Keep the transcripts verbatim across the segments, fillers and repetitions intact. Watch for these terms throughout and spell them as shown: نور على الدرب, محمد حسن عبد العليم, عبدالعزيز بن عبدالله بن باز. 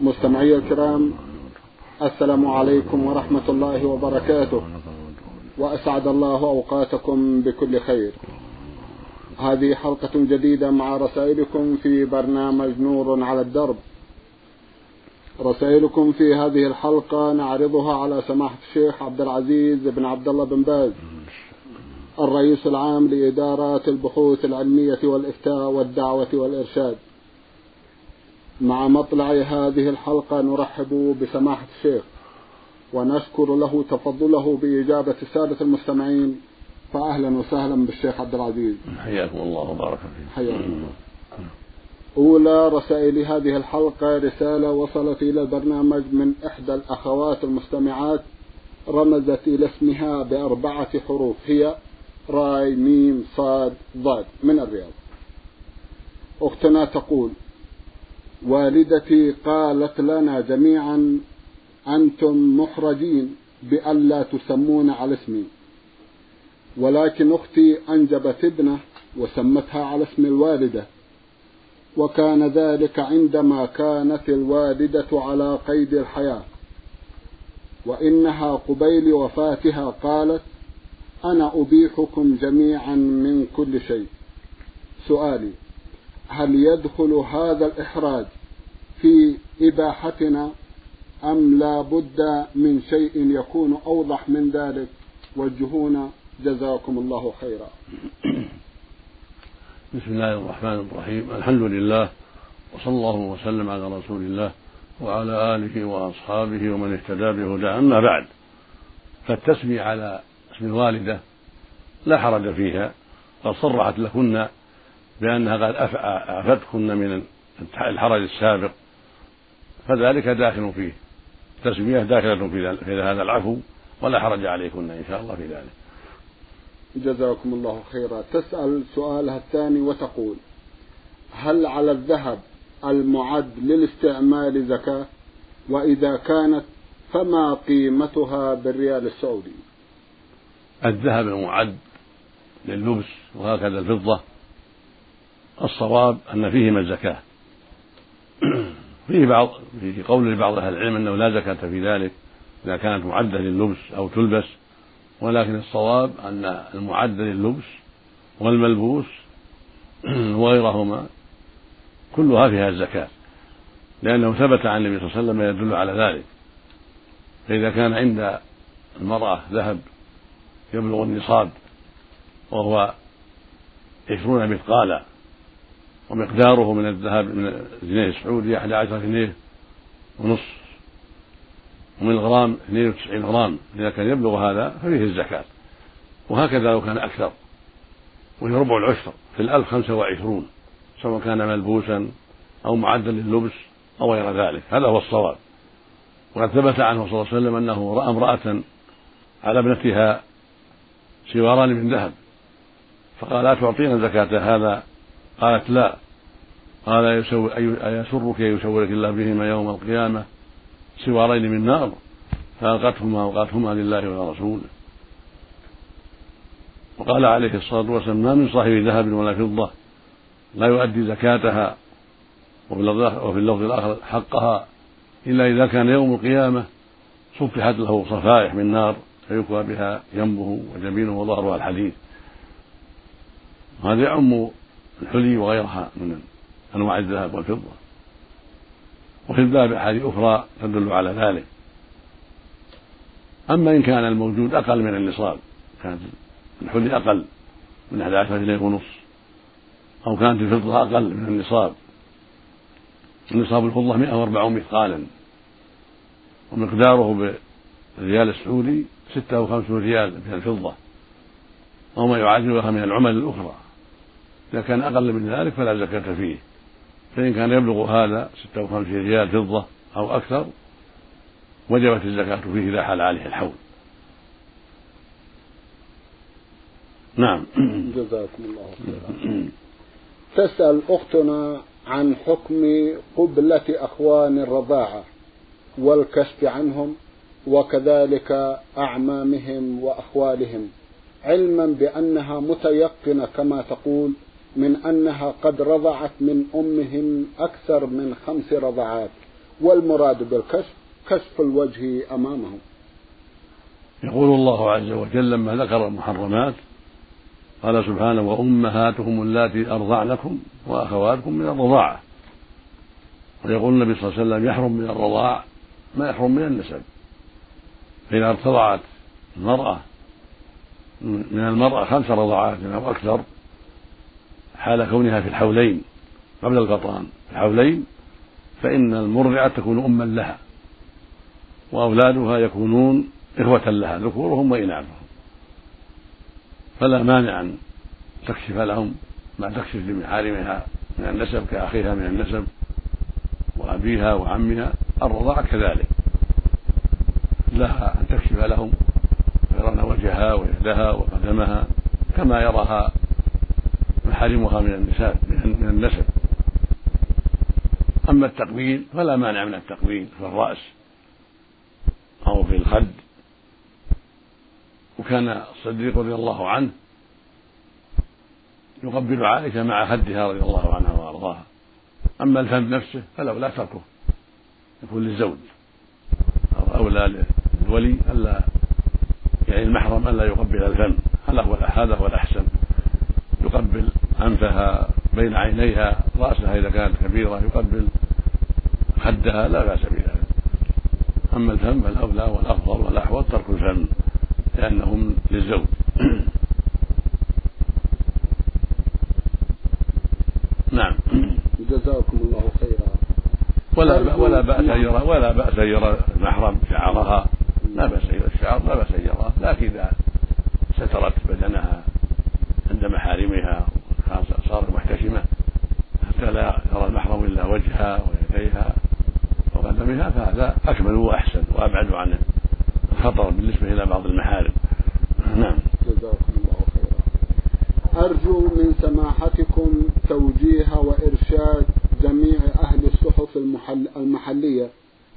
مستمعي الكرام، السلام عليكم ورحمة الله وبركاته، وأسعد الله أوقاتكم بكل خير. هذه حلقة جديدة مع رسائلكم في برنامج نور على الدرب. رسائلكم في هذه الحلقة نعرضها على سماحة الشيخ عبدالعزيز بن عبدالله بن باز الرئيس العام لإدارات البحوث العلمية والإفتاء والدعوة والإرشاد. مع مطلع هذه الحلقة نرحب بسماحة الشيخ ونشكر له تفضله بإجابة السادة المستمعين، فأهلا وسهلا بالشيخ عبدالعزيز، حياكم الله وبارك فيكم. حياكم الله. أولى رسائل هذه الحلقة رسالة وصلت إلى البرنامج من إحدى الأخوات المستمعات، رمزت إلى اسمها بأربعة حروف، هي راي ميم صاد ضاد، من الرياض. أختنا تقول: والدتي قالت لنا جميعا: أنتم محرجين بألا تسمون على اسمي، ولكن أختي أنجبت ابنه وسمتها على اسم الوالدة، وكان ذلك عندما كانت الوالدة على قيد الحياة، وإنها قبيل وفاتها قالت: أنا أبيحكم جميعا من كل شيء. سؤالي: هل يدخل هذا الإحراج في إباحتنا أم لا بد من شيء يكون أوضح من ذلك؟ وجهونا، جزاكم الله خيرا. بسم الله الرحمن الرحيم، الحمد لله، وصلى الله وسلم على رسول الله وعلى آله وأصحابه ومن اهتدى بهداه. أما بعد، فالتسمية على اسم الوالدة لا حرج فيها، قد صرحت لكن بأنها قد أعفتكن من الحرج السابق، فذلك داخل فيه، التسمية داخلة في هذا العفو، ولا حرج عليكن إن شاء الله في ذلك. جزاكم الله خيرا. تسأل سؤالها الثاني وتقول: هل على الذهب المعد للاستعمال زكاة؟ وإذا كانت فما قيمتها بالريال السعودي؟ الذهب المعد لللبس وهكذا الفضة، الصواب أن فيهما الزكاة. فيه بعض في قول لبعض أهل العلم أنه لا زكاة في ذلك إذا كانت معدة لللبس أو تلبس، ولكن الصواب أن المعد لللبس والملبوس وغيرهما كلها فيها الزكاة، لأنه ثبت عن النبي صلى الله عليه وسلم ما يدل على ذلك. فإذا كان عند المرأة ذهب يبلغ النصاب وهو عشرون مثقالا، ومقداره من الذهب من الجنيه السعودي أحد عشر جنيه ونصف، ومن الغرام اثنين وتسعين غرام، إذا كان يبلغ هذا ففيه الزكاة، وهكذا لو كان أكثر، وهي ربع العشر في الألف خمسة وعشرون، سواء كان ملبوسا أو معدا لللبس أو غير ذلك، هذا هو الصواب. وقد ثبت عنه صلى الله عليه وسلم أنه رأى امرأة على ابنتها سواران من ذهب، فقال: أتعطينا زكاة هذا؟ قالت: لا. قال: أيسرك يسورك الله بهما يوم القيامة سوارين من نار؟ فألقتهما وألقتهما لله ولرسوله. وقال عليه الصلاة والسلام: ما من صاحب ذهب ولا فضة لا يؤدي زكاتها، وفي اللفظ الآخر حقها، إلا إذا كان يوم القيامة صفحت له صفائح من نار فيكوى بها جنبه وجبينه وظهره على الحديد. وهذا يعم الحلي وغيرها من أنواع الذهب والفضة. وفي الباب أحاديث أخرى تدل على ذلك. أما إن كان الموجود أقل من النصاب، كانت الحلي أقل من أحد عشر جنيه ونصف، أو كانت الفضة أقل من النصاب، النصاب الفضة مئة وأربعون مثقالا، ومقداره بالريال السعودي ستة وخمسون ريال من الفضة، أو ما يعادلها من العمل الأخرى. إذا كان أقل من ذلك فلا زكاة فيه. فإن كان يبلغ هذا ستة وخمسين ريال فضة أو أكثر وجبت الزكاة فيه إذا حال عليه الحول. نعم، جزاكم الله خيرا. تسأل أختنا عن حكم قبلة أخوان الرضاعة والكشف عنهم، وكذلك أعمامهم وأخوالهم، علما بأنها متيقنة كما تقول من أنها قد رضعت من أمهم أكثر من خمس رضعات، والمراد بالكشف كشف الوجه أمامه. يقول الله عز وجل لما ذكر المحرمات قال سبحانه وأمهاتهم اللاتي أرضعنكم وأخواتكم من الرضاعة. ويقول النبي صلى الله عليه وسلم يحرم من الرضاع ما يحرم من النسب. فإذا ارتضعت المرأة من المرأة خمس رضاعات أو أكثر حال كونها في الحولين قبل القطان الحولين فإن المرضعة تكون أما لها وأولادها يكونون إخوة لها ذكورهم وإناثهم، فلا مانع أن تكشف لهم ما تكشف لمحارمها من النسب كأخيها من النسب وأبيها وعمها. الرضاعة كذلك لها أن تكشف لهم يرون وجهها ويدها وقدمها كما يراها محارمها من النساء من النسب. أما التقبيل فلا مانع من التقبيل في الرأس أو في الخد. وكان الصديق رضي الله عنه يقبل عائشة مع خدها رضي الله عنها وأرضاها. أما الفم نفسه فلولا تركه يكون للزوج أو أولى للولي ألا يعني المحرم ألا يقبل الفم، هذا هو الأحسن، يقبل أنفها بين عينيها رأسها إذا كانت كبيرة يقبل خدها لا بأس بذلك. أما الفم فالأولى والأفضل والأحوط ترك الفم لأنهم للزوج. نعم جزاكم الله خيرا. ولا ولا بأس يرى ولا بأس يرى المحرم شعرها لا بأس يرى الشعر لا بأس يرى، لكن إذا سترت بدنها عند محارمها صارت محتشمة حتى لا يرى المحرم إلا وجهها ويديها وقدمها فهذا أكمل وأحسن وأبعد عن الخطر بالنسبة إلى بعض المحارم. نعم جزاكم الله خيرا. أرجو من سماحتكم توجيه وإرشاد جميع أهل الصحف المحل المحلية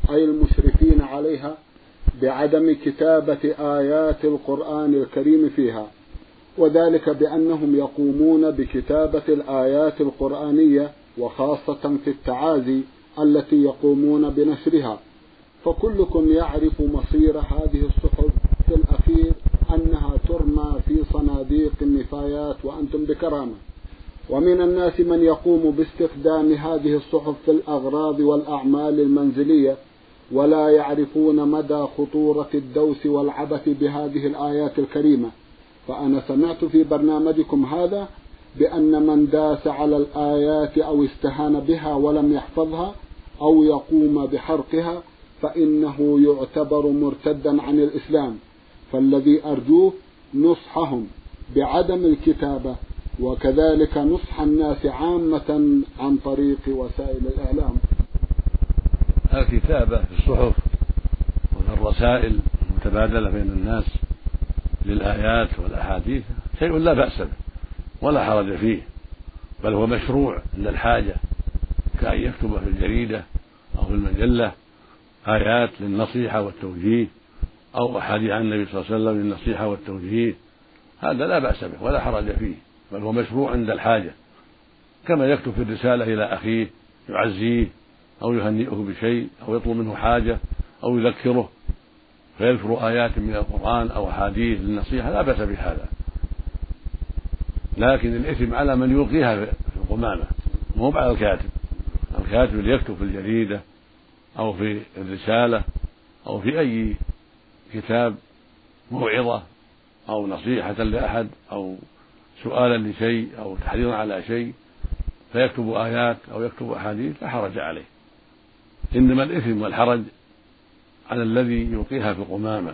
أي المشرفين عليها بعدم كتابة آيات القرآن الكريم فيها، وذلك بأنهم يقومون بكتابة الآيات القرآنية وخاصة في التعازي التي يقومون بنشرها، فكلكم يعرف مصير هذه الصحف في الأخير أنها ترمى في صناديق النفايات وأنتم بكرامة. ومن الناس من يقوم باستخدام هذه الصحف في الأغراض والأعمال المنزلية ولا يعرفون مدى خطورة الدوس والعبث بهذه الآيات الكريمة. فأنا سمعت في برنامجكم هذا بأن من داس على الآيات أو استهان بها ولم يحفظها أو يقوم بحرقها فإنه يعتبر مرتدا عن الإسلام، فالذي أرجوه نصحهم بعدم الكتابة وكذلك نصح الناس عامة عن طريق وسائل الإعلام. الكتابة في الصحف والرسائل المتبادلة بين الناس للآيات والأحاديث شيء لا بأس به ولا حرج فيه، بل هو مشروع عند الحاجة كأن يكتب في الجريدة أو في المجلة آيات للنصيحة والتوجيه أو أحاديث عن النبي صلى الله عليه وسلم للنصيحة والتوجيه، هذا لا بأس به ولا حرج فيه بل هو مشروع عند الحاجة، كما يكتب في الرسالة إلى أخيه يعزيه أو يهنئه بشيء أو يطلب منه حاجة أو يذكره فيذكر آيات من القرآن أو أحاديث للنصيحة لا بأس بهذا. لكن الإثم على من يلقيها في القمامة مو على الكاتب، الكاتب اللي يكتب في الجريدة أو في الرسالة أو في أي كتاب موعظة أو نصيحة لأحد أو سؤالا لشيء أو تحريضا على شيء فيكتب آيات أو يكتب أحاديث لا حرج عليه، إنما الإثم والحرج على الذي يلقيها في القمامة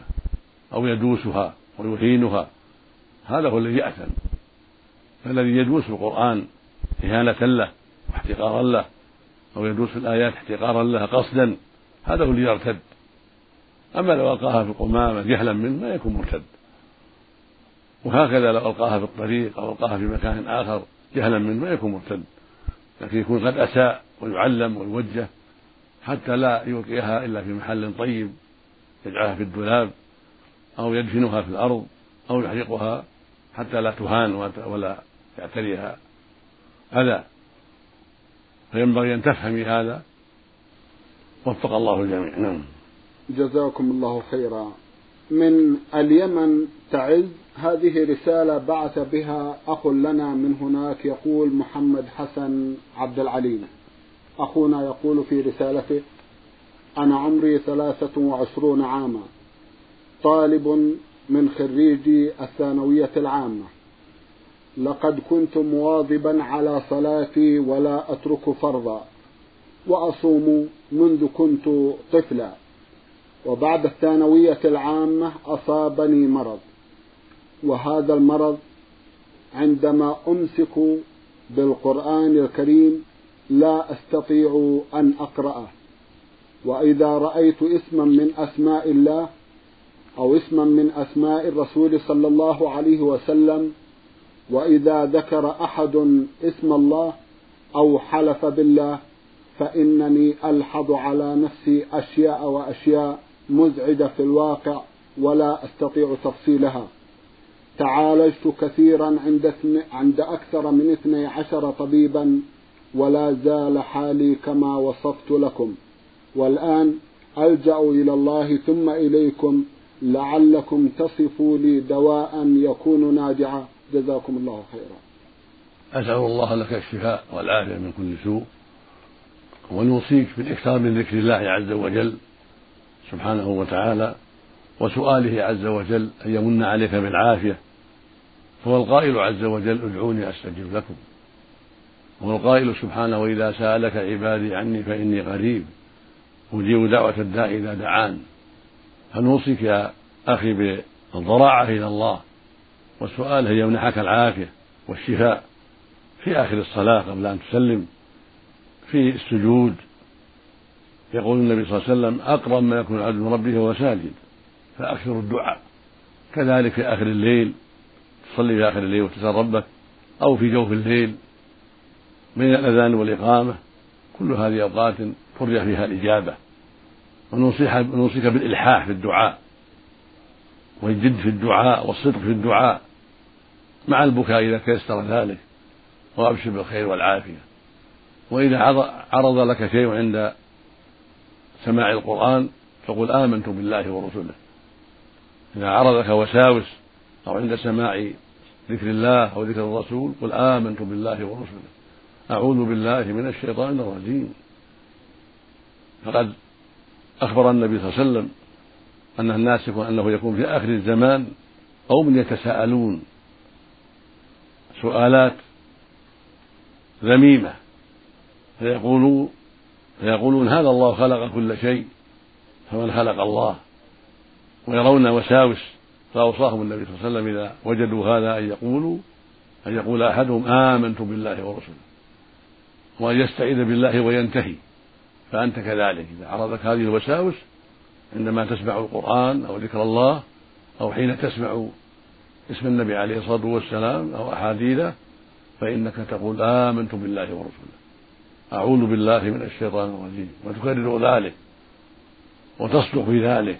أو يدوسها ويهينها، هذا هو الذي يأثم. فالذي يدوس القرآن إهانة له واحتقارا له أو يدوس الآيات احتقارا لها قصدا هذا هو الذي يرتد. أما لو ألقاها في القمامة جهلا منه ما يكون مرتد، وهكذا لو ألقاها في الطريق أو ألقاها في مكان آخر جهلا منه ما يكون مرتد، لكن يكون قد أساء ويعلم ويوجه حتى لا يلقيها إلا في محل طيب يجعلها في الدولاب أو يدفنها في الأرض أو يحرقها حتى لا تهان ولا يعتريها أذى. فينبغي أن تفهمي هذا وفق الله الجميع. نعم جزاكم الله خيرا. من اليمن تعز هذه رسالة بعث بها أخ لنا من هناك، يقول محمد حسن عبد العليم، أخونا يقول في رسالته: أنا عمري ثلاثة وعشرون عاما، طالب من خريجي الثانوية العامة، لقد كنت مواظبا على صلاتي ولا أترك فرضا، وأصوم منذ كنت طفلا، وبعد الثانوية العامة أصابني مرض، وهذا المرض عندما أمسك بالقرآن الكريم لا أستطيع أن أقرأه، وإذا رأيت اسما من أسماء الله أو اسما من أسماء الرسول صلى الله عليه وسلم، وإذا ذكر أحد اسم الله أو حلف بالله، فإنني ألحظ على نفسي أشياء وأشياء مزعجة في الواقع ولا أستطيع تفصيلها. تعالجت كثيرا عند, عند أكثر من اثني عشر طبيبا ولا زال حالي كما وصفت لكم، والآن ألجأ إلى الله ثم إليكم لعلكم تصفوا لي دواء يكون ناجعا، جزاكم الله خيرا. أسأل الله لك الشفاء والعافية من كل سوء، ونوصيك بالإكثار من ذكر الله عز وجل سبحانه وتعالى وسؤاله عز وجل أن يمن عليك بالعافية، هو القائل عز وجل: ادعوني أستجب لكم، هو القائل سبحانه: وإذا سألك عبادي عني فإني قريب أجيب دعوة الداء إذا دعان. فنوصيك يا أخي بالضراعة إلى الله والسؤال هي يمنحك العافية والشفاء في آخر الصلاة قبل أن تسلم، في السجود، يقول النبي صلى الله عليه وسلم: أقرب ما يكون العبد من ربه وهو ساجد، فأكثر الدعاء. كذلك في آخر الليل، تصلي في آخر الليل وتسأل ربك، أو في جوف الليل بين الأذان والإقامة، كل هذه أوقات ترجى فيها الإجابة. ونوصيك بالإلحاح في الدعاء والجد في الدعاء والصدق في الدعاء مع البكاء إذا تيسر ذلك، وأبشر بالخير والعافية. وإذا عرض لك شيء عند سماع القرآن فقل: آمنت بالله ورسوله. إذا عرض لك وساوس أو عند سماع ذكر الله أو ذكر الرسول قل: آمنت بالله ورسوله، أعوذ بالله من الشيطان الرجيم. فقد أخبر النبي صلى الله عليه وسلم أن الناس أنه يكون في آخر الزمان قوم يتساءلون سؤالات ذميمة، فيقولون, فيقولون هذا الله خلق كل شيء، فمن خلق الله؟ ويرون وساوس. فأوصاهم النبي صلى الله عليه وسلم إذا وجدوا هذا أن يقولوا أن يقول أحدهم: آمنت بالله ورسوله، وأن يستعيذ بالله وينتهي. فأنت كذلك إذا عرضك هذه الوساوس عندما تسمع القرآن أو ذكر الله أو حين تسمع اسم النبي عليه الصلاة والسلام أو أحاديثه، فإنك تقول: آمنت بالله ورسوله، أعوذ بالله من الشيطان الرجيم، وتكرر ذلك وتصدق في ذلك،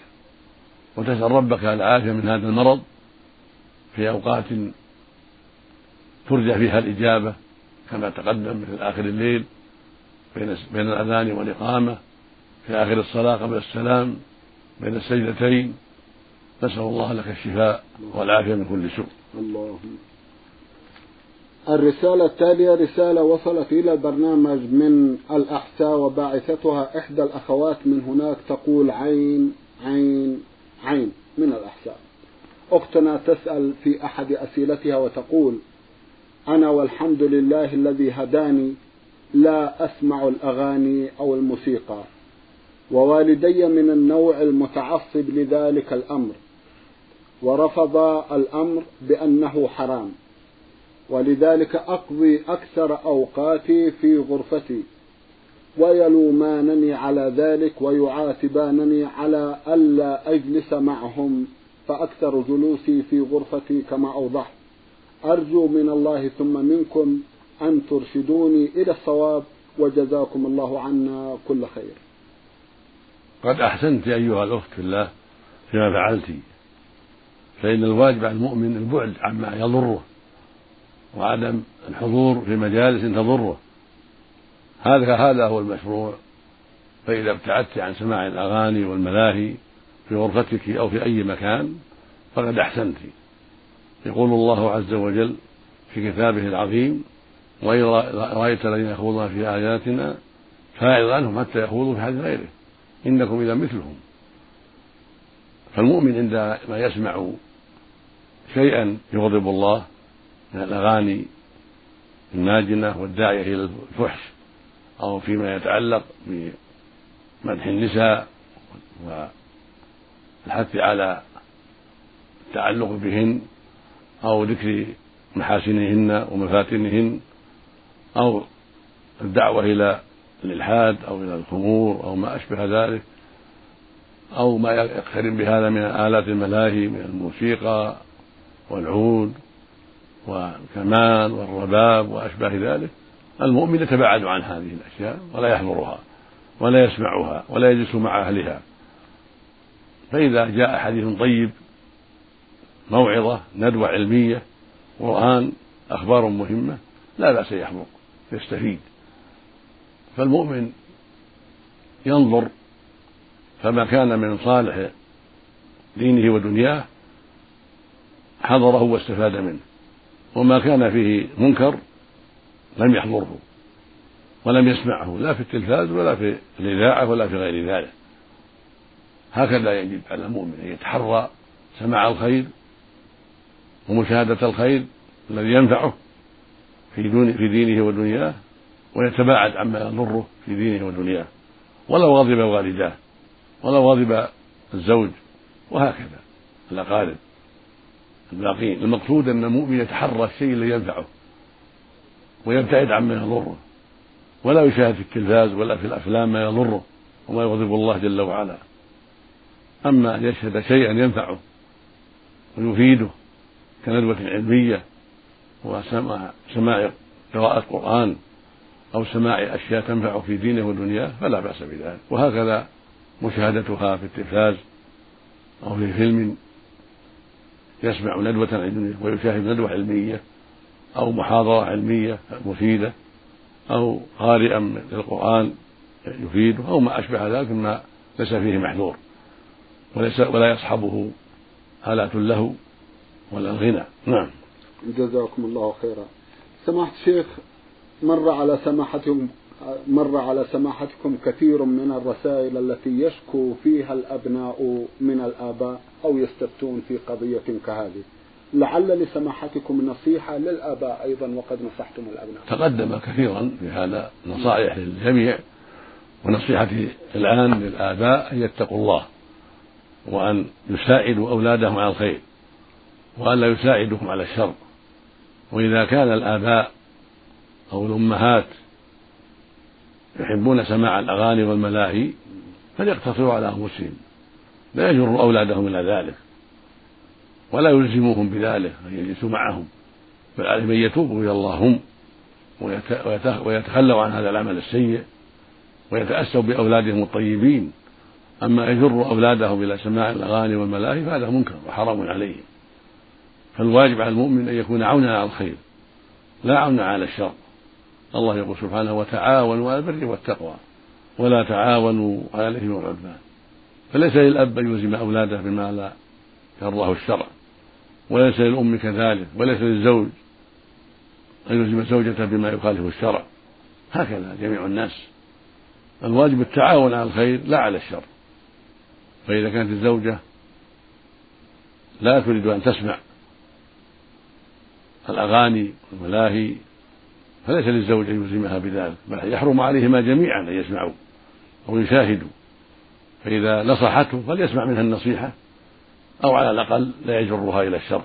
وتسأل ربك العافية من هذا المرض في أوقات ترجى فيها الإجابة كما تقدم، مثل آخر الليل بين الأذان والإقامة، في آخر الصلاة قبل السلام، بين السجدتين. نسأل الله لك الشفاء والعافية من كل سوء. اللهم. الرسالة التالية رسالة وصلت إلى البرنامج من الأحساء، وباعثتها إحدى الأخوات من هناك، تقول: عين عين عين من الأحساء. أختنا تسأل في أحد أسئلتها وتقول: أنا والحمد لله الذي هداني لا أسمع الأغاني أو الموسيقى، ووالدي من النوع المتعصب لذلك الأمر، ورفض الأمر بأنه حرام، ولذلك أقضي أكثر أوقاتي في غرفتي، ويلومانني على ذلك ويعاتبانني على ألا أجلس معهم، فأكثر جلوسي في غرفتي كما أوضحت. أرجو من الله ثم منكم أن ترشدوني إلى الصواب، وجزاكم الله عنا كل خير. قد أحسنت أيها الأخت في الله فيما فعلت، فإن الواجب على المؤمن البعد عما يضره وعدم الحضور في مجالس تضره. هذا هذا هو المشروع فإذا ابتعدت عن سماع الأغاني والملاهي في غرفتك أو في أي مكان فقد أحسنت. يقول الله عز وجل في كتابه العظيم: وإن رأيت الذين يخوضون في آياتنا فأعرض عنهم حتى يخوضوا في حديث غيره إنكم إذا مثلهم. فالمؤمن عندما يسمع شيئا يغضب الله من الأغاني الناجنة والداعية إلى الفحش أو فيما يتعلق بمدح النساء والحث على التعلق بهن أو ذكر محاسنهن ومفاتنهن أو الدعوة إلى الإلحاد أو إلى الخمور أو ما أشبه ذلك أو ما يقترن بهذا من آلات الملاهي من الموسيقى والعود والكمان والرباب وأشباه ذلك، المؤمن يتباعد عن هذه الأشياء ولا يحضرها ولا يسمعها ولا يجلس مع أهلها. فإذا جاء حديث طيب، موعظة، ندوة علمية، قرآن، أخبار مهمة، لا بأس يحضر يستفيد. فالمؤمن ينظر فما كان من صالح دينه ودنياه حضره واستفاد منه، وما كان فيه منكر لم يحضره ولم يسمعه لا في التلفاز ولا في الإذاعة ولا في غير ذلك. هكذا يجب على المؤمن أن يتحرى سماع الخير ومشاهدة الخير الذي ينفعه في دينه ودنياه، ويتباعد عما يضره في دينه ودنياه، ولو غضب والداه ولو غضب الزوج، وهكذا الأقارب الباقين. المقصود أن المؤمن يتحرى الشيء الذي ينفعه ويبتعد عما يضره، ولا يشاهد في التلفاز ولا في الأفلام ما يضره وما يغضب الله جل وعلا. أما أن يشهد شيئا ينفعه ويفيده كندوة علمية وسماع قراءة قرآن أو سماع أشياء تنفعه في دينه ودنياه فلا بأس بذلك. وهكذا مشاهدتها في التلفاز أو في فيلم، يسمع ندوة علمية ويشاهد ندوة علمية أو محاضرة علمية مفيدة أو قارئا للقرآن يفيده أو ما أشبه ذلك مما ليس فيه محذور ولا يصحبه آلات اللهو ولا الغنى. نعم، جزاكم الله خيرا. سماحة الشيخ، مر على سماحتكم مر على سماحتكم كثير من الرسائل التي يشكو فيها الأبناء من الآباء أو يستفتون في قضية كهذه، لعل لسماحتكم نصيحة للآباء أيضا وقد نصحتم الأبناء؟ تقدم كثيرا في هذا نصائح للجميع، ونصيحتي الآن للآباء أن يتقوا الله وأن يساعدوا أولادهم على الخير وأن لا يساعدوهم على الشر. وإذا كان الآباء أو الأمهات يحبون سماع الأغاني والملاهي فليقتصروا على أنفسهم، لا يجروا أولادهم إلى ذلك ولا يلزموهم بذلك أن يجلسوا معهم، بل عليهم أن يتوبوا إلى الله هم ويتخلوا عن هذا العمل السيء ويتأسوا بأولادهم الطيبين. أما يجروا أولادهم إلى سماع الأغاني والملاهي فهذا منكر وحرام عليهم. فالواجب على المؤمن أن يكون عونا على الخير لا عونا على الشر. الله يقول سبحانه: وتعاونوا على البر والتقوى ولا تعاونوا على الإثم والعدوان. فليس للأب أن يلزم أولاده بما لا يرضاه الشرع، وليس للأم كذلك، وليس للزوج أن يلزم زوجته بما يخالف الشرع. هكذا جميع الناس، الواجب التعاون على الخير لا على الشر. فإذا كانت الزوجة لا تريد أن تسمع الأغاني والملاهي فليس للزوج أن يلزمها بذلك، بل يحرم عليهما جميعا أن يسمعوا أو يشاهدوا. فإذا نصحته فليسمع منها النصيحة، أو على الأقل لا يجرها إلى الشر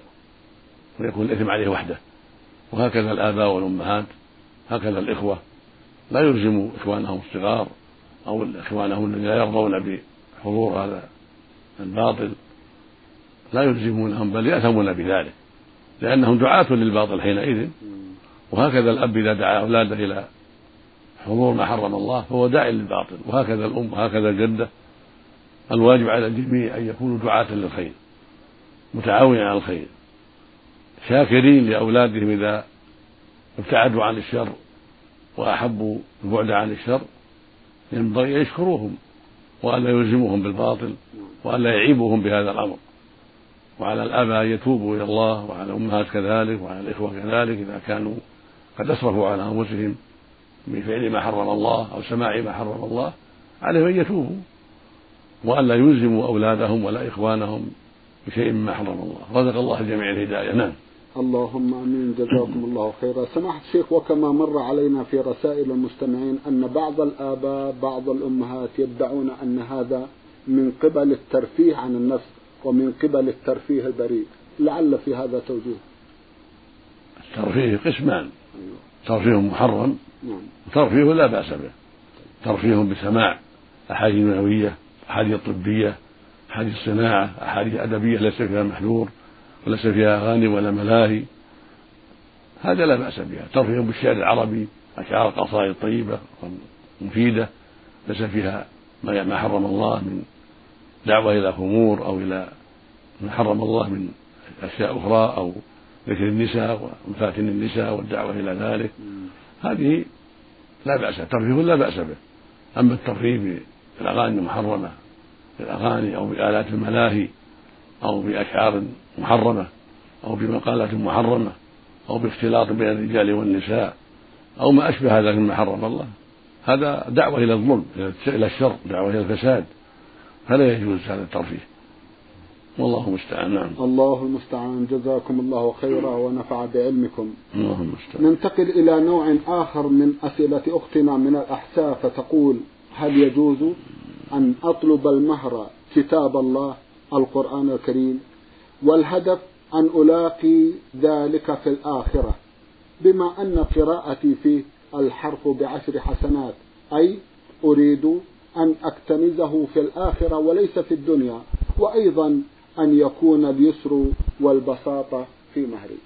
ويكون الإثم عليه وحده. وهكذا الآباء والأمهات، هكذا الإخوة، لا يلزموا إخوانهم الصغار أو إخوانهم الذين لا يرضون بحضور هذا الباطل، لا يلزمونهم بل يأثمون بذلك لأنهم دعاة للباطل حينئذ. وهكذا الأب إذا دعا أولاده إلى حضور ما حرم الله فهو داع للباطل، وهكذا الأم وهكذا الجدة. الواجب على الجميع أن يكونوا دعاة للخير، متعاونين على الخير، شاكرين لأولادهم إذا ابتعدوا عن الشر وأحبوا البعد عن الشر، ينبغي أن يشكروهم وألا يلزموهم بالباطل وألا يعيبوهم بهذا الأمر. وعلى الآباء يتوبوا إلى الله وعلى الأمهات كذلك وعلى الإخوة كذلك إذا كانوا قد أسرفوا على أنفسهم من فعل ما حرم الله أو سماع ما حرم الله، عليهم أن يتوبوا وألا يلزموا أولادهم ولا إخوانهم بشيء مما حرم الله. رزق الله الجميع الهداية. نعم، اللهم امين، جزاكم الله خيرا. سماحة الشيخ، وكما مر علينا في رسائل المستمعين ان بعض الآباء بعض الأمهات يدعون ان هذا من قبل الترفيه عن النفس ومن قبل الترفيه البريء، لعل في هذا توجيه. الترفيه قسمان، ترفيه محرم وترفيه لا بأس به، ترفيه بسماع أحاديث نبوية، أحاديث طبية، أحاديث صناعة، أحاديث أدبية ليس فيها محذور وليس فيها أغاني ولا ملاهي، هذا لا بأس بها. ترفيه بالشعر العربي، أشعار قصائد طيبة ومفيدة ليس فيها ما حرم الله من دعوة إلى خمور أو إلى ما حرم الله من أشياء أخرى أو ذكر النساء ومفاتن النساء والدعوة إلى ذلك، هذه لا بأس، ترفيه لا بأس به. أما الترفيه بالأغاني المحرمة، بالأغاني أو بآلات الملاهي أو بأشعار محرمة أو بمقالات محرمة أو باختلاط بين الرجال والنساء أو ما أشبه هذا مما حرم الله، هذا دعوة إلى الظلم، إلى الشر، دعوة إلى الفساد، فلا يجوز هذا الترفيه، والله المستعان. نعم، الله المستعان، جزاكم الله خيرا ونفع بعلمكم. الله المستعان. ننتقل إلى نوع آخر من أسئلة أختنا من الأحساء، فتقول: هل يجوز أن أطلب المهر كتاب الله القرآن الكريم والهدف أن ألاقي ذلك في الآخرة، بما أن قراءتي فيه الحرف بعشر حسنات، أي أريد أن أكتنزه في الآخرة وليس في الدنيا، وأيضا أن يكون اليسر والبساطة في مهري؟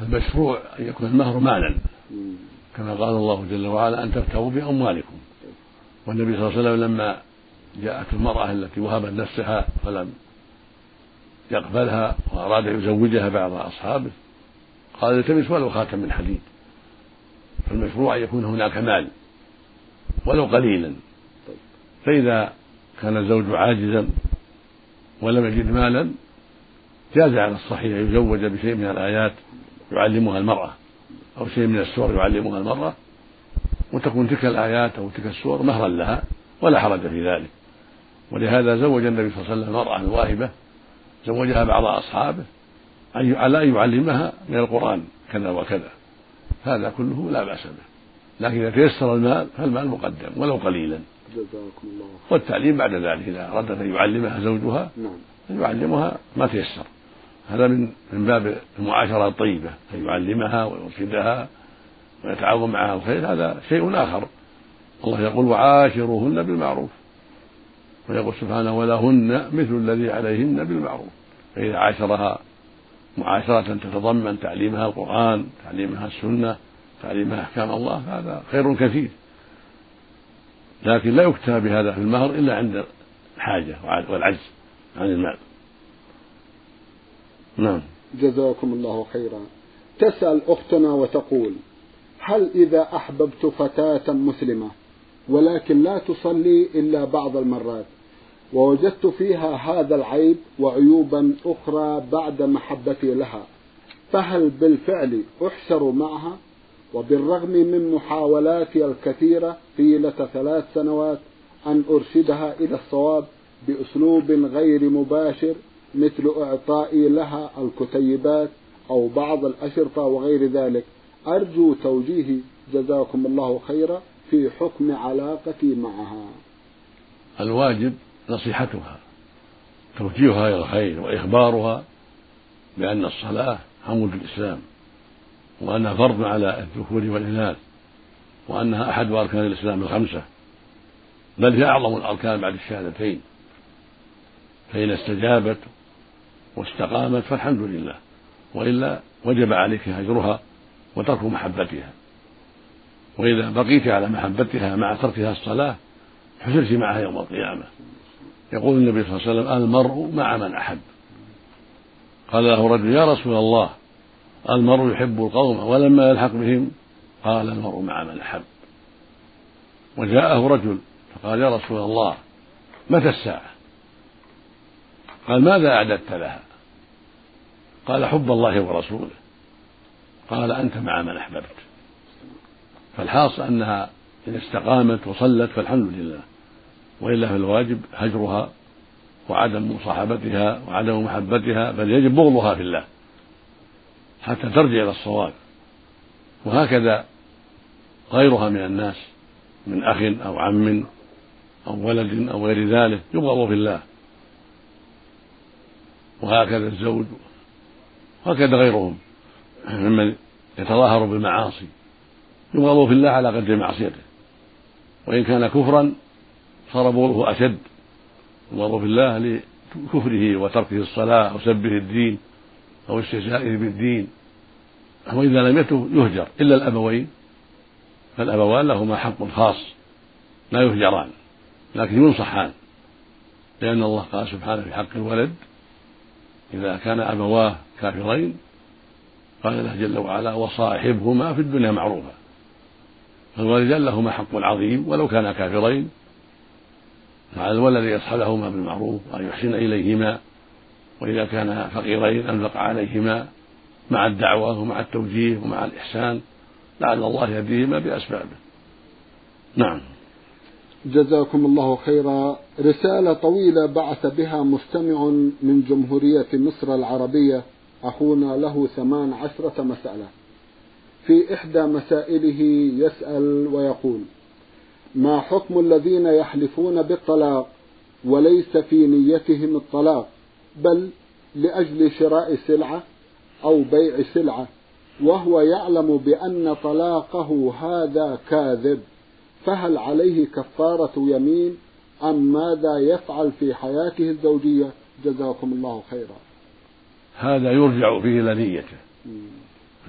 المشروع أن يكون المهر مالا، كما قال الله جل وعلا: أن تبتغوا بأموالكم. والنبي صلى الله عليه وسلم لما جاءت المرأة التي وهبت نفسها فلم يقبلها وأراد يزوجها بعض أصحابه، قال: التمس ولو خاتم من حديد. فالمشروع أن يكون هناك مال ولو قليلا، فإذا كان الزوج عاجزا ولم يجد مالا جاز على الصحيح يزوج بشيء من الآيات يعلمها المرأة أو شيء من السور يعلمها المرأة، وتكون تلك الآيات أو تلك السور مهرا لها ولا حرج في ذلك. ولهذا زوج النبي صلى الله عليه وسلم المرأة الواهبة، زوجها بعض أصحابه على أن يعلمها من القرآن كذا وكذا، هذا كله لا بأس به. لكن إذا تيسر المال فالمال مقدم ولو قليلا، والتعليم بعد ذلك إذا أراد أن يعلمها زوجها يعلمها ما تيسر، هذا من باب المعاشرة الطيبة، أن يعلمها ويرشدها ويتعاون معها الخير، هذا شيء آخر. الله يقول: وعاشروهن بالمعروف، ويقول سبحانه: ولهن مثل الذي عليهن بالمعروف. فإذا عاشرها معاشرة تتضمن تعليمها القرآن، تعليمها السنة، تعليمها أحكام الله، هذا خير كثير. لكن لا يكتفى بهذا في المهر إلا عند الحاجة والعجز عن المال. نعم، جزاكم الله خيرا. تسأل أختنا وتقول: هل إذا أحببت فتاة مسلمة ولكن لا تصلي إلا بعض المرات، ووجدت فيها هذا العيب وعيوبا أخرى بعد محبتي لها، فهل بالفعل أحشر معها؟ وبالرغم من محاولاتي الكثيرة طيلة ثلاث سنوات أن أرشدها إلى الصواب بأسلوب غير مباشر، مثل إعطائي لها الكتيبات أو بعض الأشرطة وغير ذلك، أرجو توجيهي جزاكم الله خيرا في حكم علاقتي معها. الواجب نصيحتها، توجيهها إلى الخير، وإخبارها بأن الصلاة عمود الإسلام، وأنها فرض على الذكور والإناث، وأنها أحد أركان الإسلام الخمسة، بل هي أعظم الأركان بعد الشهادتين. فإن استجابت واستقامت فالحمد لله، وإلا وجب عليك هجرها وترك محبتها. وإذا بقيت على محبتها مع تركها الصلاة حشرت معها يوم القيامة. يقول النبي صلى الله عليه وسلم: المرء مع من أحب. قال له رجل: يا رسول الله، المرء يحب القوم ولما يلحق بهم؟ قال: المرء مع من أحب. وجاءه رجل فقال يا رسول الله متى الساعة؟ قال ماذا أعددت لها؟ قال حب الله ورسوله. قال أنت مع من أحببت. فالحاصل أنها إن استقامت وصلت فالحمد لله، وإلا فالواجب هجرها وعدم مصاحبتها وعدم محبتها، بل يجب بغضها في الله حتى ترجع إلى الصواب. وهكذا غيرها من الناس من أخ أو عم أو ولد أو غير ذلك يبغض في الله، وهكذا الزوج، وهكذا غيرهم ممن يتظاهر بالمعاصي يبغض في الله على قدر معصيته، وإن كان كفرا صار بغضه أشد، يبغض في الله لكفره وتركه الصلاة أو سبه الدين أو استهزائه بالدين. وإذا لم يتب يهجر إلا الأبوين، فالأبوان لهما حق خاص لا يهجران لكن ينصحان، لأن الله قال سبحانه في حق الولد إذا كان أبواه كافرين قال له جل وعلا وصاحبهما في الدنيا معروفة، فالوالدان لهما حق عظيم ولو كانا كافرين، فعلى الولد يصحبهما بالمعروف وأن يحسن إليهما، وإذا كانا فقيرين أنفق عليهما مع الدعوة ومع التوجيه ومع الإحسان لعل الله يهديهما بأسبابه. نعم. جزاكم الله خيرا. رسالة طويلة بعث بها مستمع من جمهورية مصر العربية أخونا له ثمان عشرة مسألة. في إحدى مسائله يسأل ويقول: ما حكم الذين يحلفون بالطلاق وليس في نيتهم الطلاق بل لأجل شراء سلعة أو بيع سلعة وهو يعلم بأن طلاقه هذا كاذب، فهل عليه كفارة يمين أم ماذا يفعل في حياته الزوجية؟ جزاكم الله خيرا. هذا يرجع فيه إلى نيته،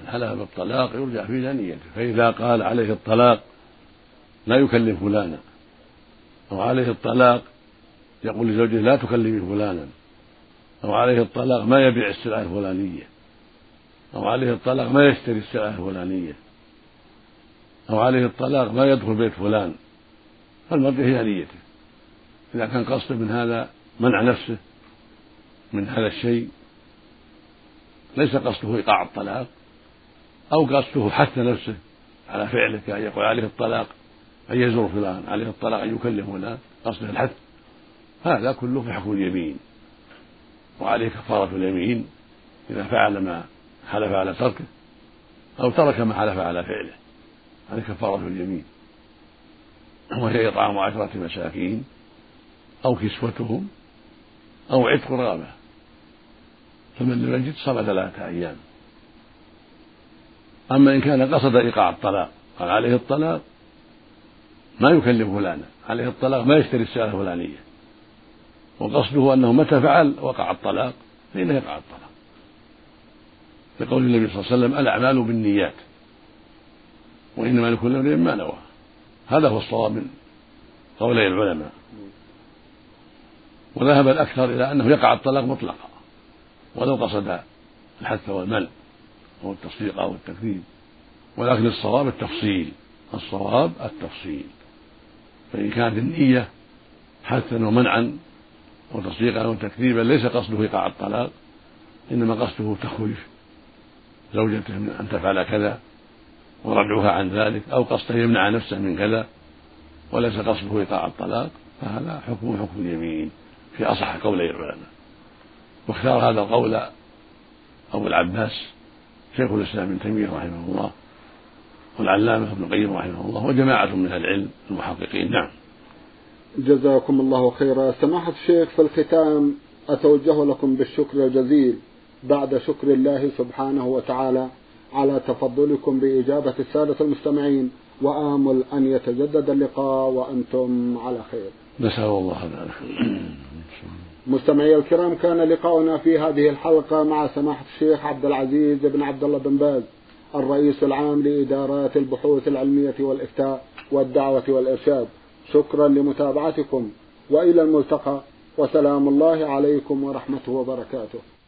الحلف بالطلاق يرجع فيه إلى نيته، فإذا قال عليه الطلاق لا يكلم فلانا، أو عليه الطلاق يقول لزوجه لا تكلمي فلانا، أو عليه الطلاق ما يبيع السلعة الفلانية، أو عليه الطلاق ما يشتري السلعة الفلانية، أو عليه الطلاق ما يدخل بيت فلان، فالمرجع هي نيته. إذا كان قصده من هذا منع نفسه من هذا الشيء، ليس قصده إيقاع الطلاق أو قصده حث نفسه على فعله، كأن يقول عليه الطلاق أن يزور فلان، عليه الطلاق أن يكلم فلان، قصده الحث، هذا كله في حكم اليمين، وعليه كفارة اليمين إذا فعل ما حلف على تركه أو ترك ما حلف على فعله، هذه كفارة اليمين، وهي إطعام عشرة مساكين أو كسوتهم أو عتق رقبة، فمن لم يجد صام ثلاثة أيام. أما إن كان قصد إيقاع الطلاق، قال عليه الطلاق ما يكلم فلانا، عليه الطلاق ما يشتري السلعة الفلانية، وقصده أنه متى فعل وقع الطلاق، فإنه يقع الطلاق، لقول النبي صلى الله عليه وسلم الأعمال بالنيات وإنما لكل امرئ ما نوى. هذا هو الصواب من قولي العلماء، وذهب الأكثر إلى أنه يقع الطلاق مطلقا ولو قصد الحث والمنع أو التصديق أو التكذيب، ولكن الصواب التفصيل، الصواب التفصيل، فإن كانت النية حثا ومنعا وتصديقا وتكذيبا ليس قصده إيقاع الطلاق، إنما قصده تخويف زوجته من أن تفعل كذا وردعها عن ذلك، أو قصده يمنع نفسه من كذا وليس قصده إيقاع الطلاق، فهذا حكم حكم اليمين في أصح قولي العلماء. واختار هذا القول أبو العباس شيخ الإسلام ابن تيمية رحمه الله، والعلامة ابن القيم رحمه الله، وجماعة من العلم المحققين. نعم. جزاكم الله خيرا. سماحة الشيخ، في الختام أتوجه لكم بالشكر الجزيل بعد شكر الله سبحانه وتعالى على تفضلكم بإجابة السادة المستمعين، وآمل أن يتجدد اللقاء وأنتم على خير، نسأل الله ذلك. مستمعي الكرام، كان لقاؤنا في هذه الحلقة مع سماحة الشيخ عبدالعزيز بن عبدالله بن باز الرئيس العام لإدارات البحوث العلمية والإفتاء والدعوة والإرشاد. شكرا لمتابعتكم، وإلى الملتقى، وسلام الله عليكم ورحمته وبركاته.